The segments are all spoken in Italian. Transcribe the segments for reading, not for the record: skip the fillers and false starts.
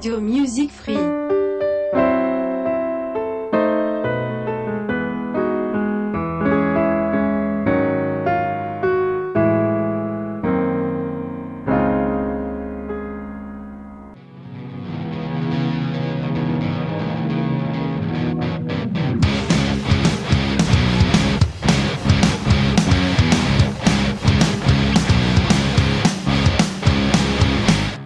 Radio Music Free.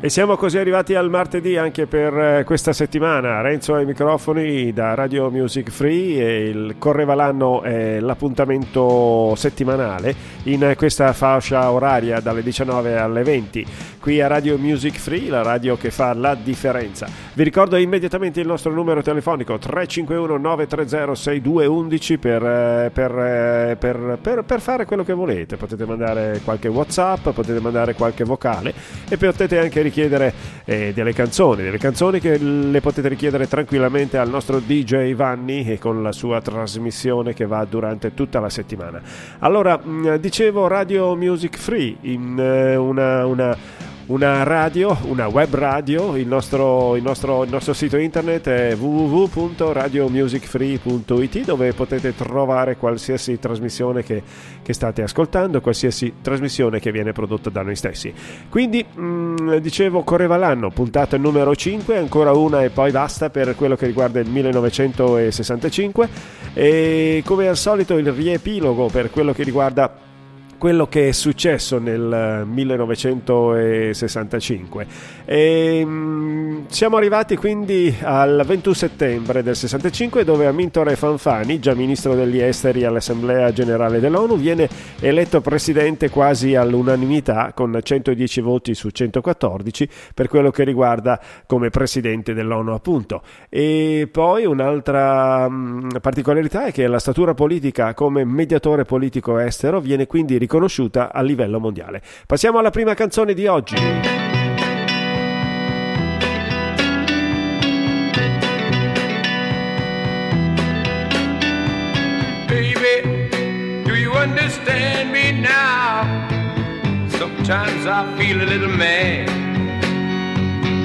E siamo così arrivati al martedì anche per questa settimana. Renzo ai microfoni da Radio Music Free e il Correva l'anno è l'appuntamento settimanale in questa fascia oraria dalle 19 alle 20 qui a Radio Music Free, la radio che fa la differenza. Vi ricordo immediatamente il nostro numero telefonico 351-930-6211 per fare quello che volete. Potete mandare qualche WhatsApp, potete mandare qualche vocale e potete anche richiedere delle canzoni che le potete richiedere tranquillamente al nostro DJ Vanni e con la sua trasmissione che va durante tutta la settimana. Allora, dicevo, Radio Music Free, in una radio, una web radio, il nostro sito internet è www.radiomusicfree.it, dove potete trovare qualsiasi trasmissione che state ascoltando, qualsiasi trasmissione che viene prodotta da noi stessi. Quindi dicevo, Correva l'anno, puntata numero 5, ancora una e poi basta per quello che riguarda il 1965, e come al solito il riepilogo per quello che riguarda quello che è successo nel 1965. Siamo arrivati quindi al 21 settembre del 65, dove Amintore Fanfani, già ministro degli esteri all'Assemblea Generale dell'ONU, viene eletto presidente quasi all'unanimità con 110 voti su 114 per quello che riguarda come presidente dell'ONU, appunto. E poi un'altra particolarità è che la statura politica come mediatore politico estero viene quindi riconosciuta a livello mondiale. Passiamo alla prima canzone di oggi. Baby, do you understand me now? Sometimes I feel a little mad.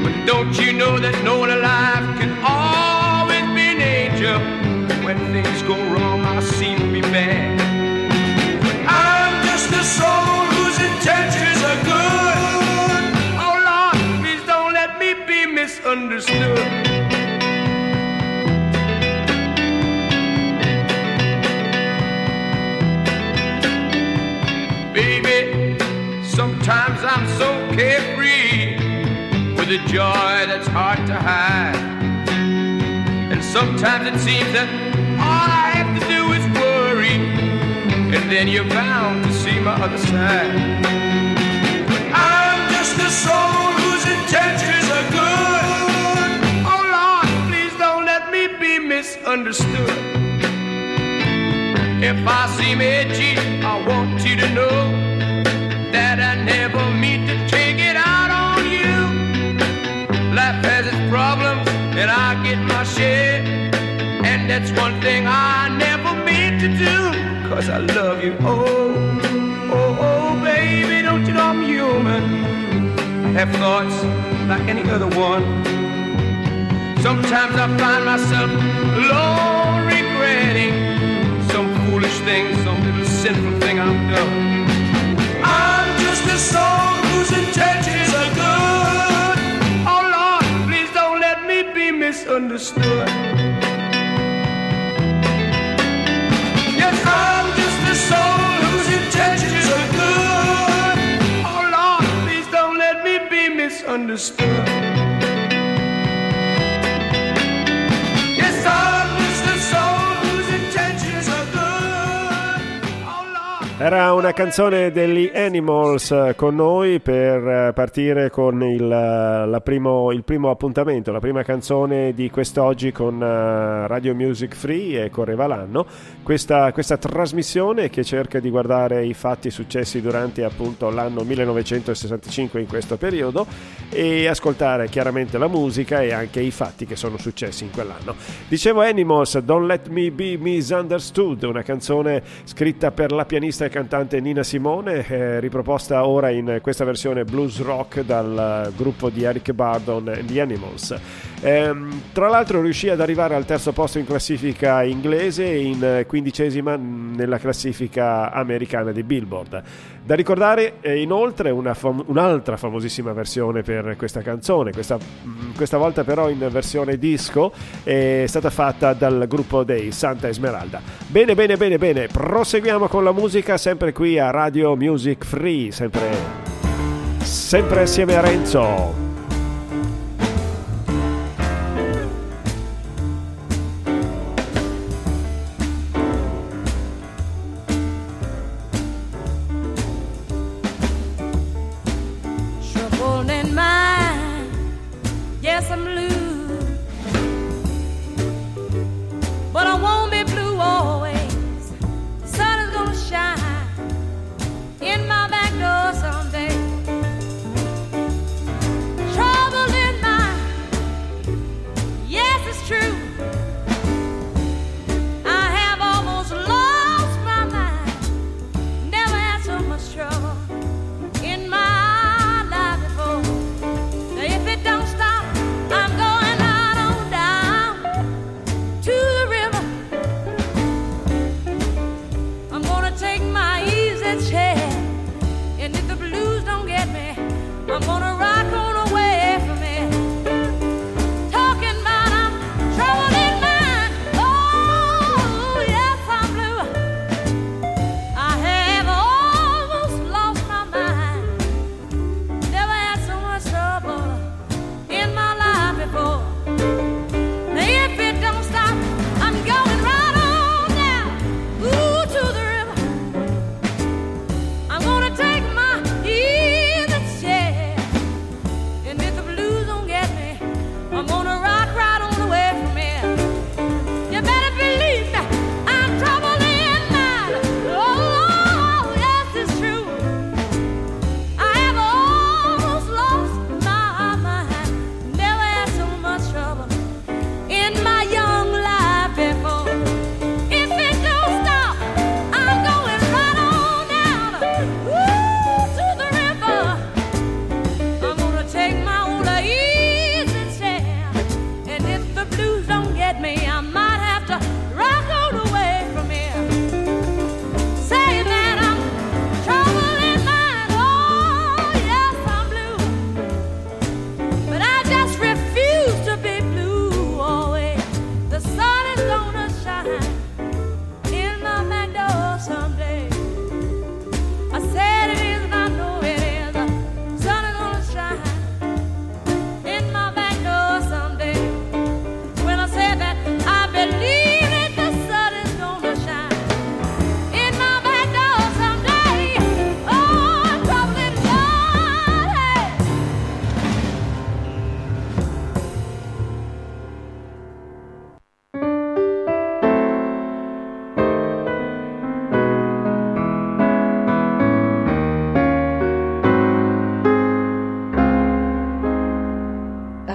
But don't you know that no one alive can always be an angel? When things go wrong, I seem to be bad. The soul whose intentions are good. Oh Lord, please don't let me be misunderstood. Baby, sometimes I'm so carefree with a joy that's hard to hide. And sometimes it seems that all I have to do is worry. And then you're bound to see my other side. I'm just a soul whose intentions are good. Oh Lord, please don't let me be misunderstood. If I seem edgy, I want you to know that I never mean to take it out on you. Life has its problems and I get my share, and that's one thing I never mean to do. 'Cause I love you, oh, oh, oh, baby, don't you know I'm human? I have thoughts like any other one. Sometimes I find myself alone regretting some foolish thing, some little sinful thing I've done. I'm just a soul whose intentions are good. Oh, Lord, please don't let me be misunderstood. Yes, I'm just a soul whose intentions are good. Oh Lord, please don't let me be misunderstood. Yes, I'm just a soul whose intentions are good. Oh Lord. Era una canzone degli Animals con noi per partire con il primo appuntamento, la prima canzone di quest'oggi con Radio Music Free e Correva l'anno. Questa trasmissione che cerca di guardare i fatti successi durante appunto l'anno 1965 in questo periodo e ascoltare chiaramente la musica e anche i fatti che sono successi in quell'anno. Dicevo Animals, Don't Let Me Be Misunderstood, una canzone scritta per la pianista e cantante Nina Simone, riproposta ora in questa versione blues rock dal gruppo di Eric Bardon e gli Animals. Tra l'altro riuscì ad arrivare al terzo posto in classifica inglese e in quindicesima nella classifica americana di Billboard. Da ricordare inoltre un'altra famosissima versione per questa canzone, questa volta però in versione disco, è stata fatta dal gruppo dei Santa Esmeralda. Bene, proseguiamo con la musica sempre qui a Radio Music Free, sempre assieme a Renzo.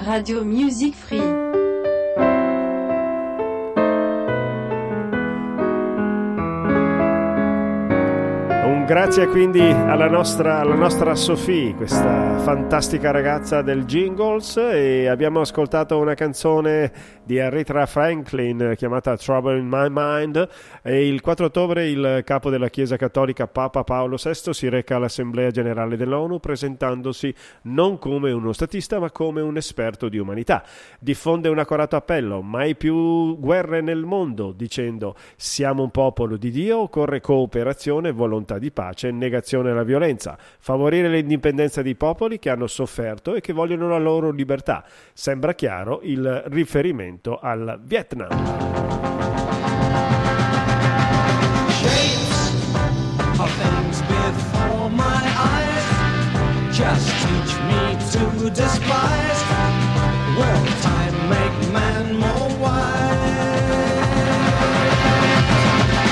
Radio Music Free. Un grazie quindi alla nostra Sophie, questa fantastica ragazza del Jingles, e abbiamo ascoltato una canzone di Aretha Franklin chiamata Trouble in My Mind. E il 4 ottobre il capo della Chiesa Cattolica Papa Paolo VI si reca all'Assemblea Generale dell'ONU presentandosi non come uno statista ma come un esperto di umanità. Diffonde un accorato appello: mai più guerre nel mondo, dicendo siamo un popolo di Dio, occorre cooperazione, volontà di pace, negazione alla violenza, favorire l'indipendenza dei popoli che hanno sofferto e che vogliono la loro libertà. Sembra chiaro il riferimento al Vietnam. Shapes of things before my eyes, just teach me to despise. Will time make man more wise?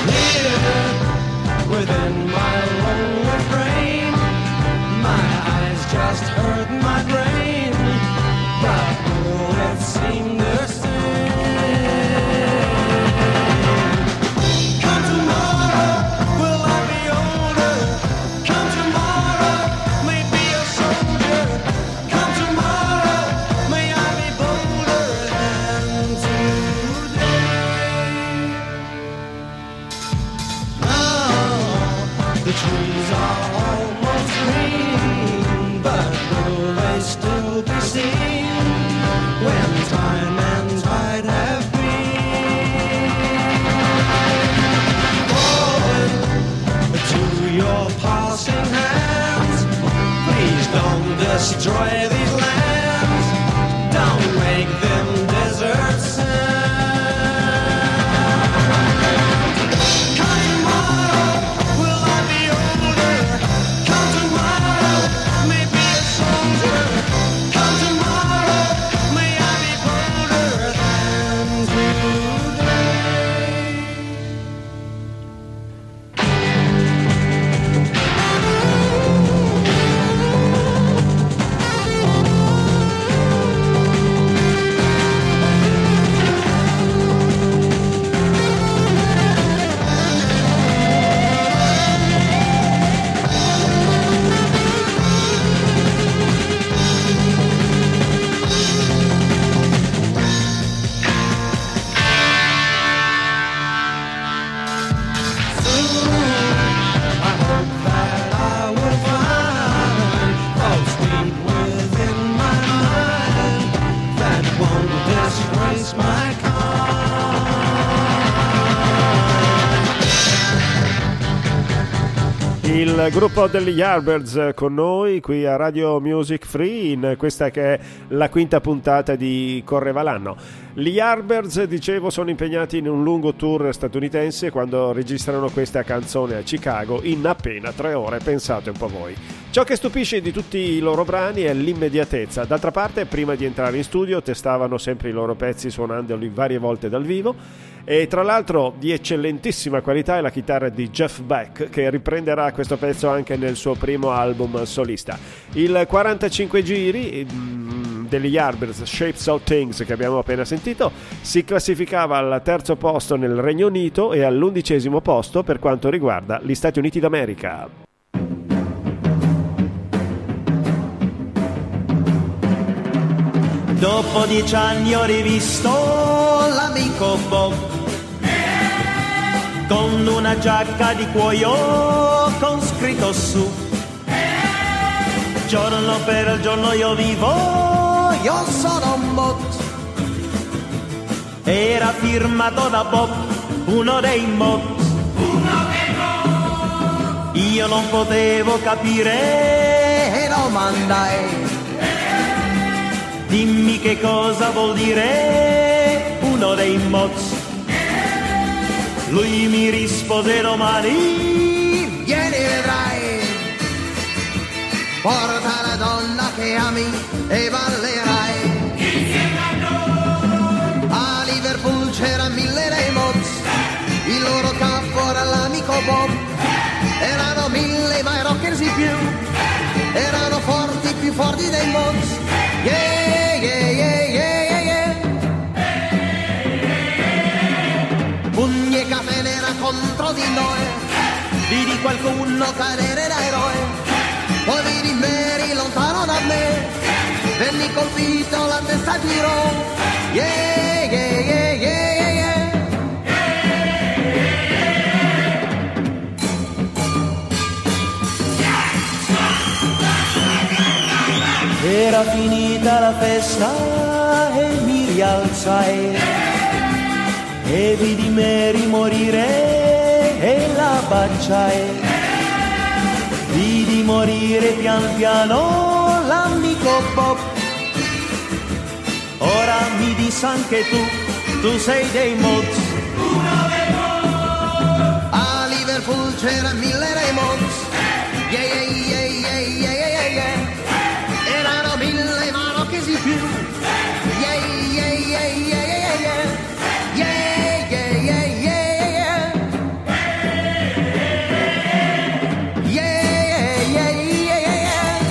Here within my lonely frame, my eyes just hurt my brain, but will it seem the same? Destroy these lands, don't make them desert sand. Tomorrow will I be older? Come tomorrow, may be a soldier. Come tomorrow, may I be bolder than il gruppo degli Yardbirds con noi qui a Radio Music Free in questa che è la quinta puntata di Correva l'anno. Gli Yardbirds, dicevo, sono impegnati in un lungo tour statunitense quando registrano questa canzone a Chicago in appena 3 ore, pensate un po' voi. Ciò che stupisce di tutti i loro brani è l'immediatezza. D'altra parte, prima di entrare in studio testavano sempre i loro pezzi suonandoli varie volte dal vivo, e tra l'altro di eccellentissima qualità è la chitarra di Jeff Beck, che riprenderà questo pezzo anche nel suo primo album solista. Il 45 giri degli Yardbirds, Shapes of Things, che abbiamo appena sentito, si classificava al 3° posto nel Regno Unito e all'11° posto per quanto riguarda gli Stati Uniti d'America. Dopo 10 anni ho rivisto l'amico Bob con una giacca di cuoio con scritto su. Giorno per giorno io vivo, io sono un bot. Era firmato da Bob, uno dei mod. Io non potevo capire e domandai: dimmi che cosa vuol dire uno dei mods. Lui mi rispose: domani vieni vedrai, porta la donna che ami e ballerai. A Liverpool c'era 1000 dei mods, il loro capo era l'amico Bob. Erano 1000 ma i rockers di più, erano forti, più forti dei mods. Yeah. Contro di noi, vidi qualcuno cadere da eroe, poi vidi Mary lontano da me, venni colpito, la testa girò. Yeah, yeah, yeah, yeah, yeah. Era finita la festa e mi rialzai e vidi Mary morire e la baciai. Vidi morire pian piano l'amico Bob. Ora mi dis anche tu, tu sei dei mods. Uno dei mods. A Liverpool c'era 1000 dei mods. Yeah, yeah, yeah, yeah, yeah, yeah, yeah. Erano 1000 marocchesi più. Yeah, yeah, yeah, yeah, yeah, yeah. Yeah, yeah, yeah, yeah, yeah. Yeah, yeah, yeah, yeah, yeah.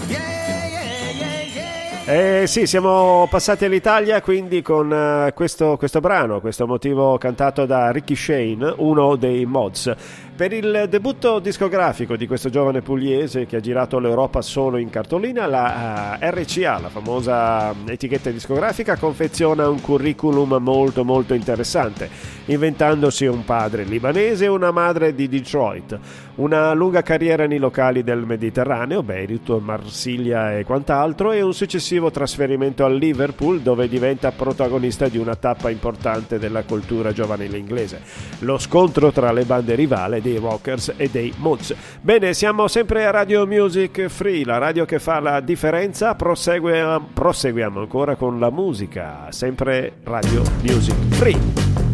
Yeah, yeah, yeah, yeah. Sì, siamo passati all'Italia quindi con questo brano, questo motivo cantato da Ricky Shane, uno dei mods. Per il debutto discografico di questo giovane pugliese, che ha girato l'Europa solo in cartolina, la RCA, la famosa etichetta discografica, confeziona un curriculum molto molto interessante, inventandosi un padre libanese e una madre di Detroit, una lunga carriera nei locali del Mediterraneo, Beirut, Marsiglia e quant'altro, e un successivo trasferimento a Liverpool, dove diventa protagonista di una tappa importante della cultura giovanile inglese: lo scontro tra le bande rivali dei Rockers e dei Moods. Bene, siamo sempre a Radio Music Free, la radio che fa la differenza. Proseguiamo ancora con la musica, sempre Radio Music Free.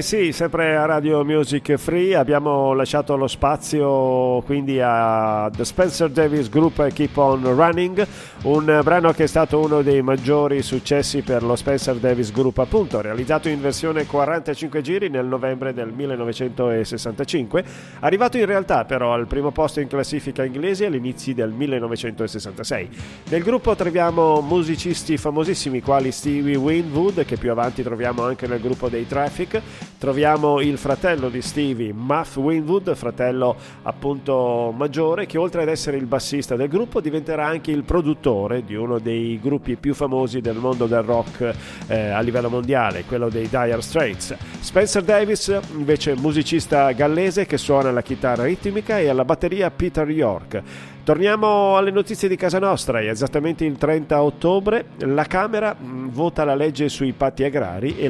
Sì, sempre a Radio Music Free abbiamo lasciato lo spazio quindi a The Spencer Davis Group, Keep on Running, un brano che è stato uno dei maggiori successi per lo Spencer Davis Group, appunto, realizzato in versione 45 giri nel novembre del 1965, arrivato in realtà però al primo posto in classifica inglese all'inizio del 1966. Nel gruppo troviamo musicisti famosissimi quali Stevie Winwood, che più avanti troviamo anche nel gruppo dei Traffic. Troviamo il fratello di Stevie, Muff Winwood, fratello appunto maggiore, che oltre ad essere il bassista del gruppo diventerà anche il produttore di uno dei gruppi più famosi del mondo del rock a livello mondiale, quello dei Dire Straits. Spencer Davis invece, musicista gallese che suona la chitarra ritmica, e alla batteria Peter York. Torniamo alle notizie di casa nostra. È esattamente il 30 ottobre la Camera vota la legge sui patti agrari e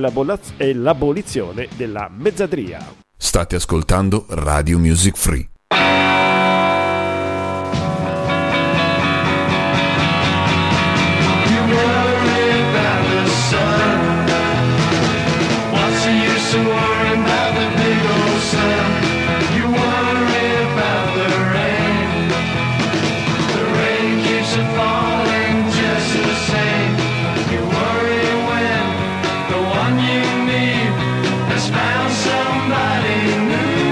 l'abolizione della mezzadria. State ascoltando Radio Music Free. Found somebody new.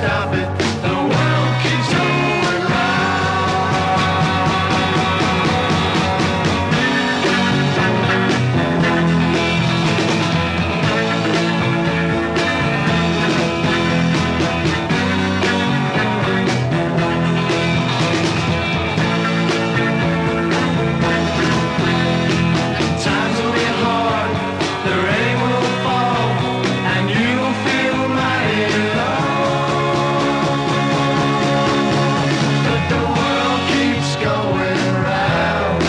stop it. The world keeps going round. Times will be hard, the rain will fall, and you'll feel mighty low. But the world keeps going round.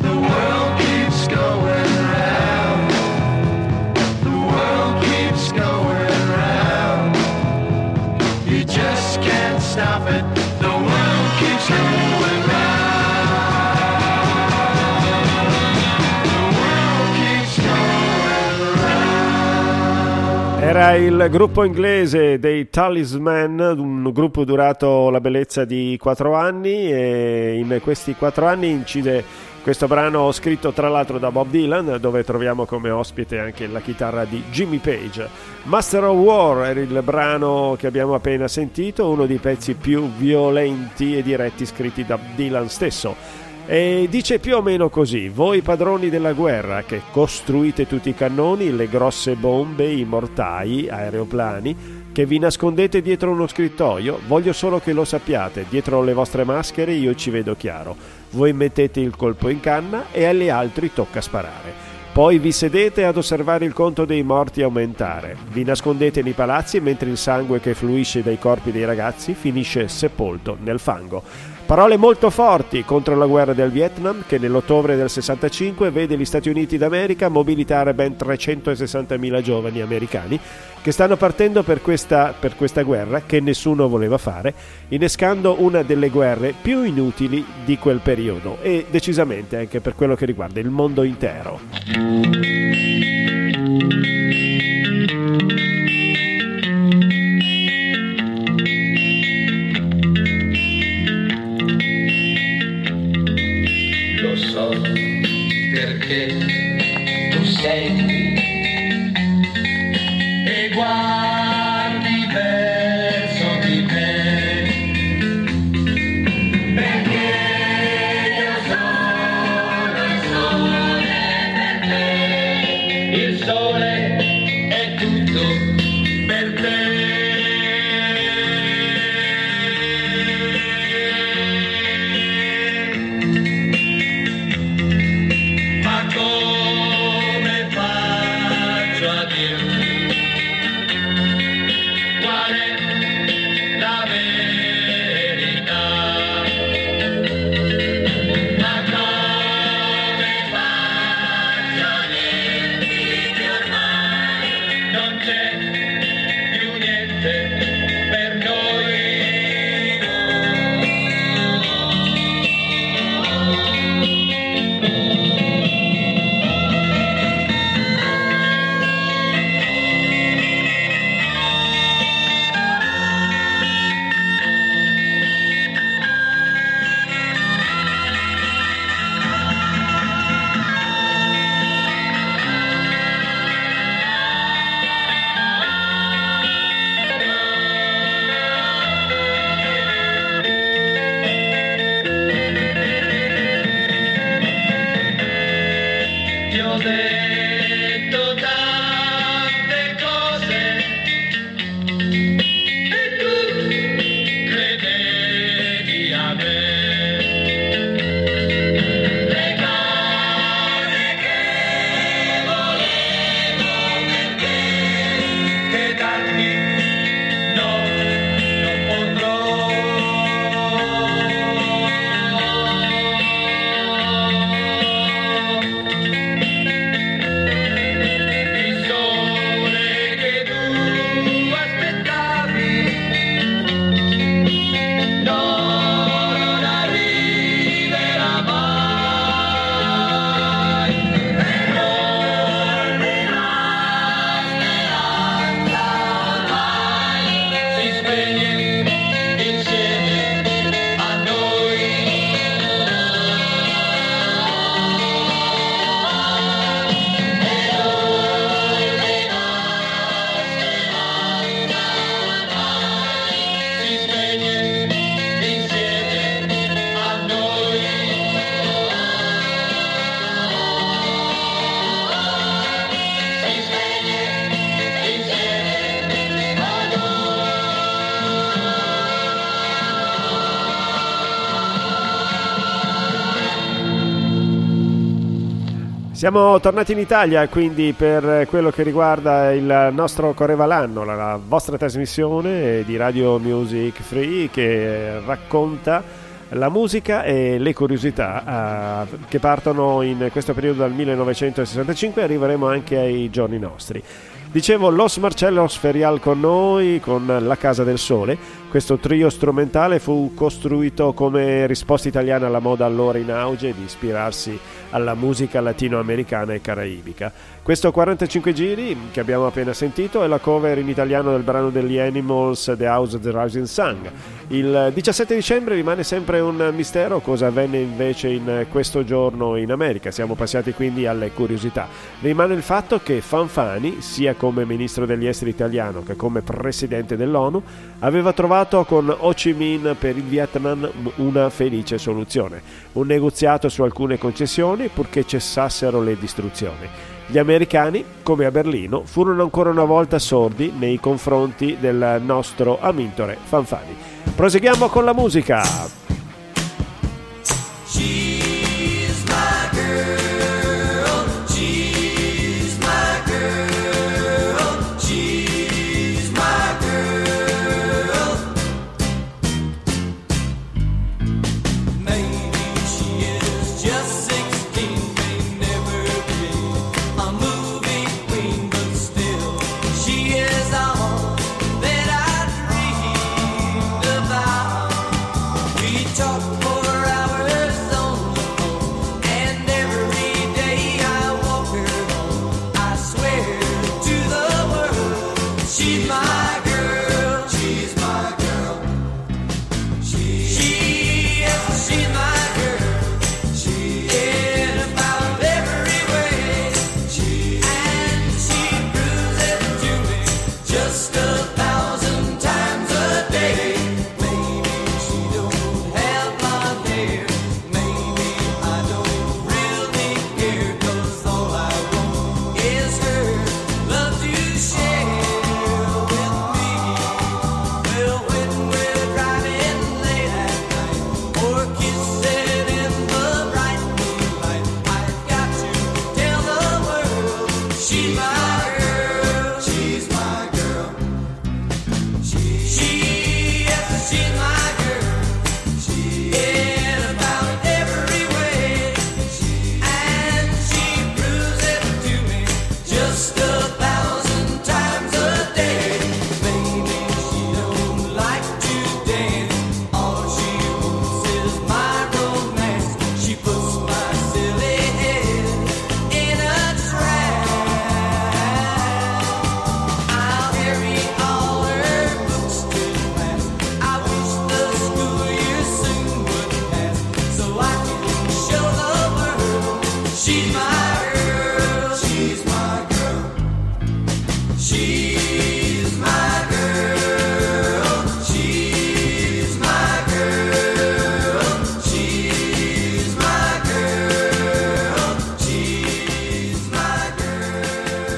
The world keeps going round. The world keeps going round. You just can't stop it. The world keeps going round. The world keeps going round. Era il gruppo inglese dei Talisman, un gruppo durato la bellezza di 4 anni, e in questi 4 anni incide questo brano scritto tra l'altro da Bob Dylan, dove troviamo come ospite anche la chitarra di Jimmy Page. Master of War era il brano che abbiamo appena sentito, uno dei pezzi più violenti e diretti scritti da Dylan stesso, e dice più o meno così: voi padroni della guerra che costruite tutti i cannoni, le grosse bombe, i mortai, aeroplani, che vi nascondete dietro uno scrittoio, voglio solo che lo sappiate, dietro le vostre maschere io ci vedo chiaro. Voi mettete il colpo in canna e agli altri tocca sparare. Poi vi sedete ad osservare il conto dei morti aumentare. Vi nascondete nei palazzi mentre il sangue che fluisce dai corpi dei ragazzi finisce sepolto nel fango. Parole molto forti contro la guerra del Vietnam, che nell'ottobre del 65 vede gli Stati Uniti d'America mobilitare ben 360.000 giovani americani che stanno partendo per questa guerra che nessuno voleva fare, innescando una delle guerre più inutili di quel periodo e decisamente anche per quello che riguarda il mondo intero. Perché tu sei qui e guardi verso di me, perché io sono il sole per te. Siamo tornati in Italia, quindi per quello che riguarda il nostro Correva l'anno, la vostra trasmissione di Radio Music Free che racconta la musica e le curiosità che partono in questo periodo dal 1965 e arriveremo anche ai giorni nostri. Dicevo, Los Marcellos Ferial con noi, con La Casa del Sole. Questo trio strumentale fu costruito come risposta italiana alla moda allora in auge di ispirarsi alla musica latinoamericana e caraibica. Questo 45 giri che abbiamo appena sentito è la cover in italiano del brano degli Animals The House of the Rising Sun. Il 17 dicembre rimane sempre un mistero cosa avvenne invece in questo giorno in America. Siamo passati quindi alle curiosità. Rimane il fatto che Fanfani, sia come ministro degli esteri italiano che come presidente dell'ONU, aveva trovato con Ho Chi Minh per il Vietnam una felice soluzione, un negoziato su alcune concessioni purché cessassero le distruzioni. Gli americani, come a Berlino, furono ancora una volta sordi nei confronti del nostro Amintore Fanfani. Proseguiamo con la musica. She's my girl, she's my girl, she's my girl. Maybe she is just 16, may never be a movie queen, but still she is all that I dreamed about. We talk.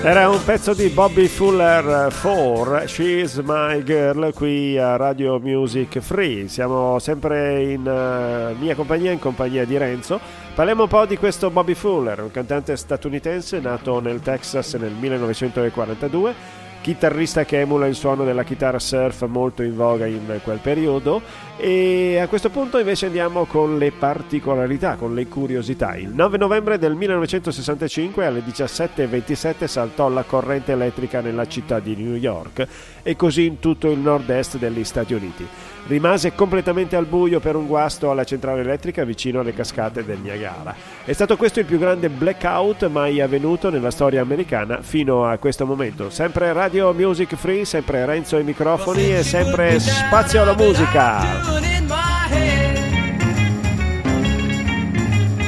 Era un pezzo di Bobby Fuller for She's My Girl qui a Radio Music Free. Siamo sempre in mia compagnia, in compagnia di Renzo. Parliamo un po' di questo Bobby Fuller, un cantante statunitense nato nel Texas nel 1942, chitarrista che emula il suono della chitarra surf molto in voga in quel periodo. E a questo punto invece andiamo con le particolarità, con le curiosità. Il 9 novembre del 1965 alle 17:27 saltò la corrente elettrica nella città di New York e così in tutto il nord-est degli Stati Uniti. Rimase completamente al buio per un guasto alla centrale elettrica vicino alle cascate del Niagara. È stato questo il più grande blackout mai avvenuto nella storia americana fino a questo momento. Sempre Radio Music Free, sempre Renzo ai microfoni e sempre spazio alla musica. In my head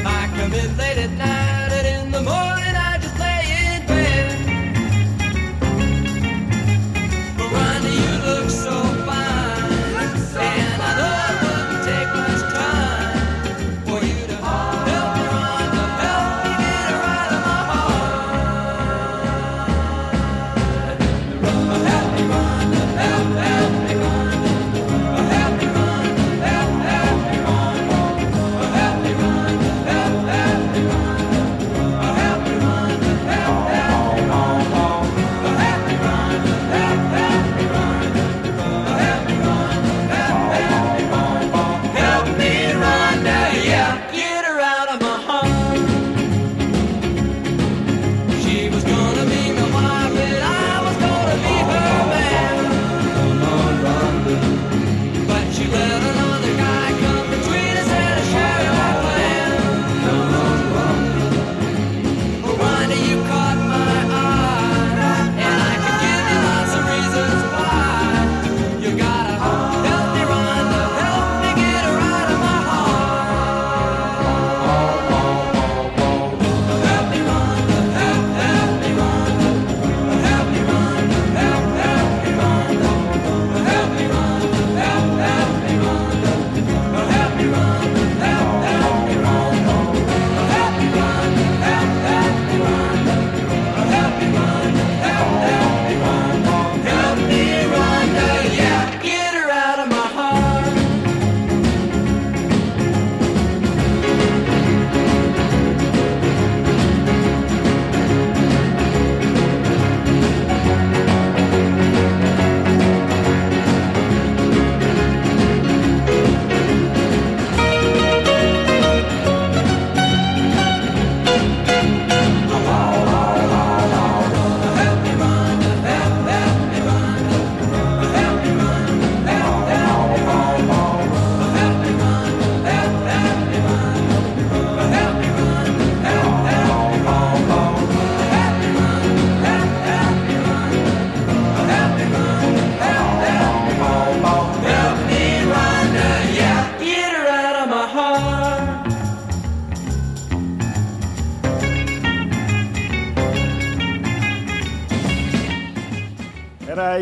I come in late at night, and in the morning I just lay in bed. But Ronnie, you look so fine, and I know it wouldn't take much time for you to help me, Ronnie, help me get her out of my heart. Oh, help me, Ronnie, help me, Ronnie. Help me, Ronnie.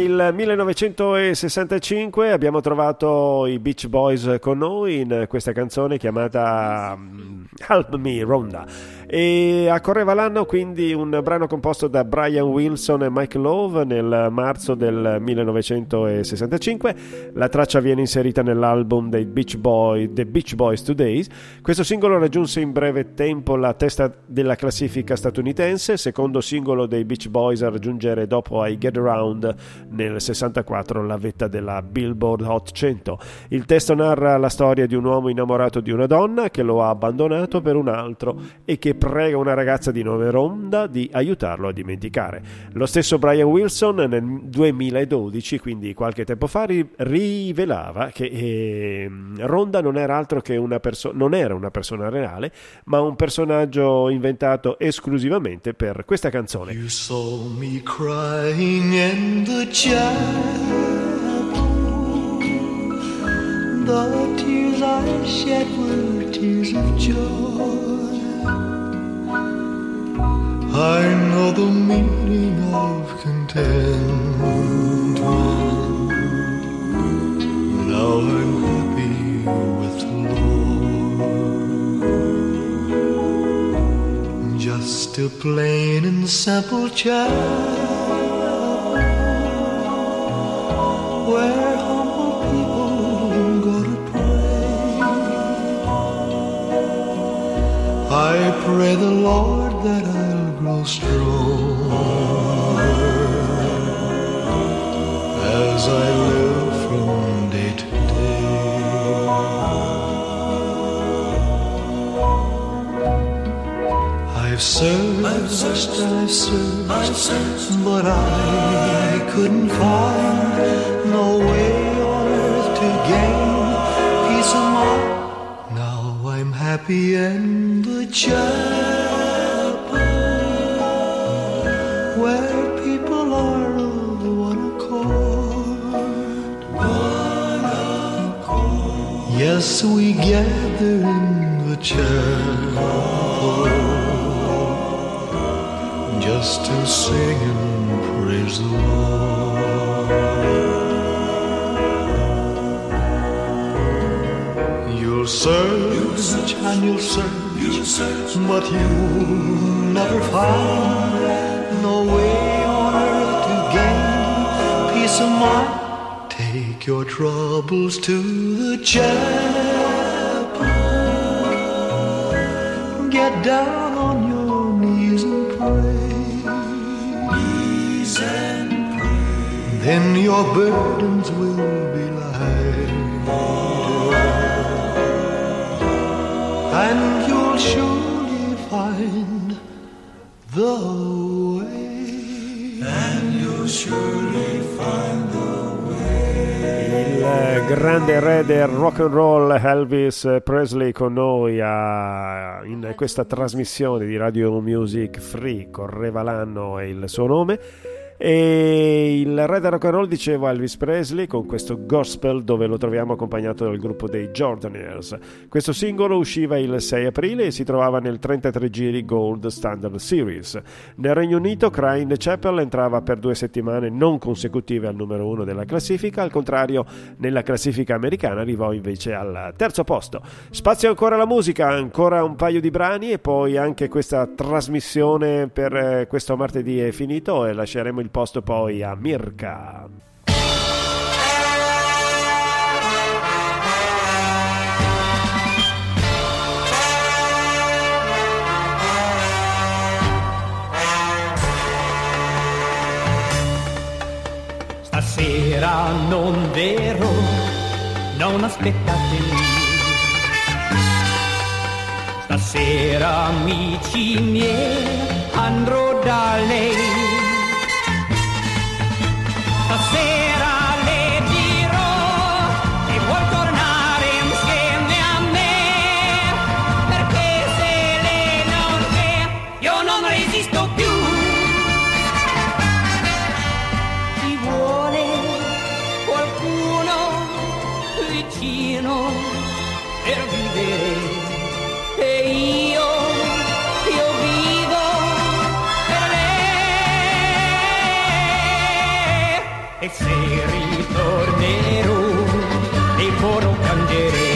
il 1965 abbiamo trovato i Beach Boys con noi in questa canzone chiamata Help Me Rhonda, e a Correva l'anno quindi un brano composto da Brian Wilson e Mike Love nel marzo del 1965. La traccia viene inserita nell'album dei Beach Boys, The Beach Boys Today. Questo singolo raggiunse in breve tempo la testa della classifica statunitense, secondo singolo dei Beach Boys a raggiungere dopo I Get Around nel 64 la vetta della Billboard Hot 100. Il testo narra la storia di un uomo innamorato di una donna che lo ha abbandonato per un altro e che prega una ragazza di nome Rhonda di aiutarlo a dimenticare. Lo stesso Brian Wilson nel 2012, quindi qualche tempo fa, rivelava che Rhonda non era altro che una persona reale, ma un personaggio inventato esclusivamente per questa canzone. You saw me crying in the chapel, the tears I shed were tears of joy. I know the meaning of contentment. Now I'm happy with the Lord. Just a plain and simple child, where humble people go to pray. I pray the Lord that I'll grow strong as I live from day to day. I've searched, but I couldn't find no way on earth to gain peace of mind. Now I'm happy in the church, where people are of one accord. Yes, we gather in the chapel just to sing and praise the Lord. You'll search, but you'll never find no way on earth to gain peace of mind. Take your troubles to the chapel. Get down on your knees and pray. Then your burdens will be light, and you'll surely find the grande re del rock and roll Elvis Presley con noi in questa trasmissione di Radio Music Free. Correva l'anno è il suo nome, e il re del rock and roll, dicevo, Elvis Presley, con questo gospel dove lo troviamo accompagnato dal gruppo dei Jordaners. Questo singolo usciva il 6 aprile e si trovava nel 33 giri Gold Standard Series. Nel Regno Unito Cry in the Chapel entrava per 2 settimane non consecutive al numero 1 della classifica. Al contrario, nella classifica americana arrivò invece al terzo posto. Spazio ancora alla musica, ancora un paio di brani e poi anche questa trasmissione per questo martedì è finito, e lasceremo il posto poi a Mirka. Stasera non verrò, non aspettatemi. Stasera amici miei andrò da lei. Stasera le dirò che vuol tornare insieme a me, perché se lei non c'è io non resisto più. Ci vuole qualcuno vicino per vivere, e io vivo per lei. tristezze ritornerò e vorrò piangere.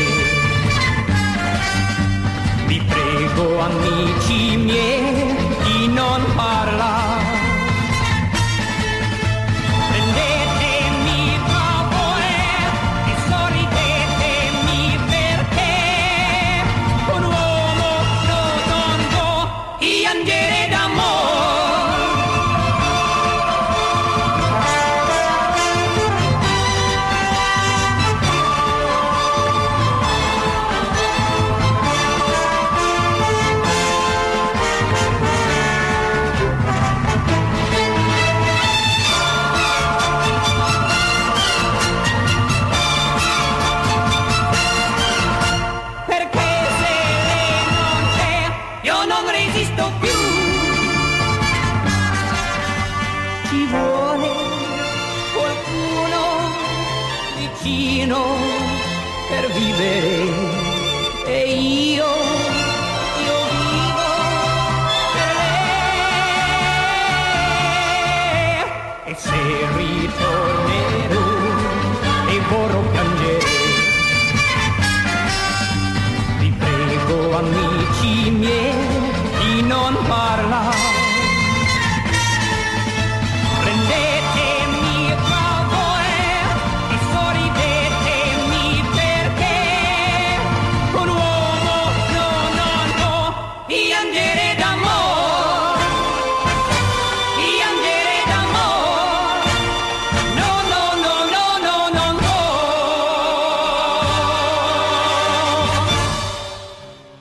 Vi prego amici miei di non parlare.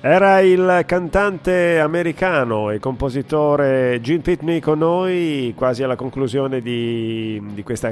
Era il cantante americano e compositore Gene Pitney con noi quasi alla conclusione di questa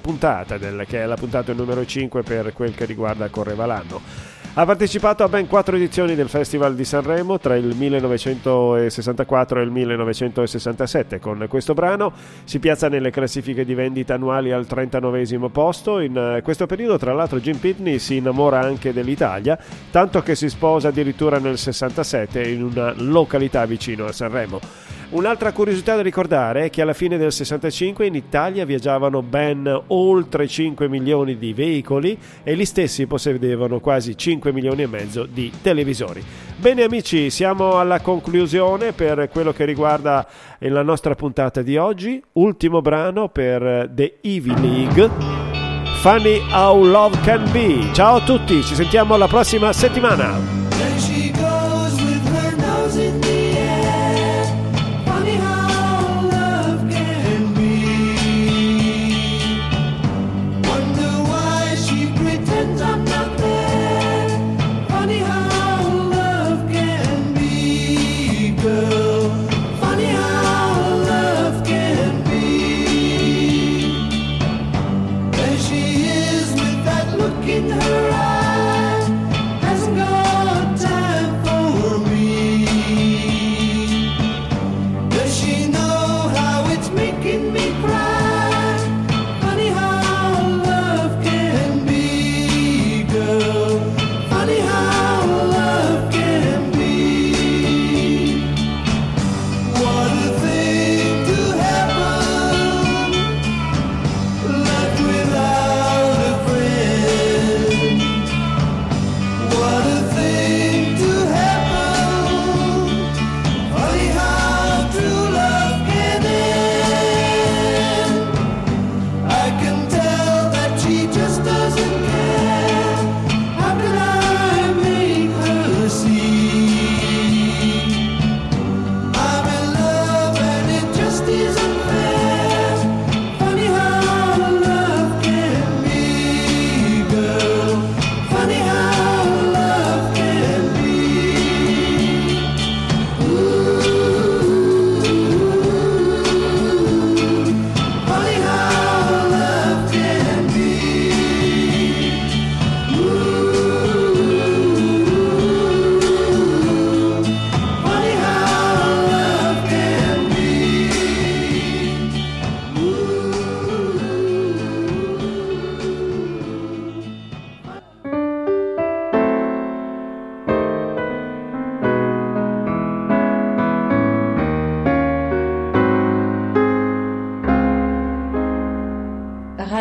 puntata, che è la puntata numero 5 per quel che riguarda Correva l'anno. Ha partecipato a ben 4 edizioni del Festival di Sanremo tra il 1964 e il 1967. Con questo brano si piazza nelle classifiche di vendita annuali al 39° posto. In questo periodo, tra l'altro, Gene Pitney si innamora anche dell'Italia, tanto che si sposa addirittura nel 67 in una località vicino a Sanremo. Un'altra curiosità da ricordare è che alla fine del 65 in Italia viaggiavano ben oltre 5 milioni di veicoli e gli stessi possedevano quasi 5 milioni e mezzo di televisori. Bene amici, siamo alla conclusione per quello che riguarda la nostra puntata di oggi. Ultimo brano per The Ivy League, Funny How Love Can Be. Ciao a tutti, ci sentiamo la prossima settimana. She is with that look in her eye, hasn't gone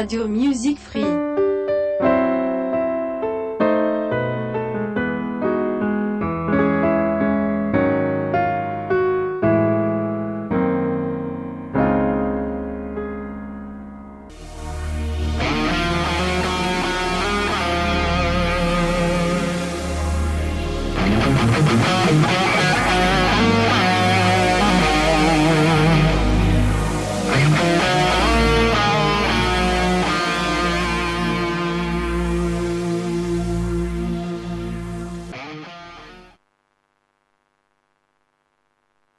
Radio Music Free.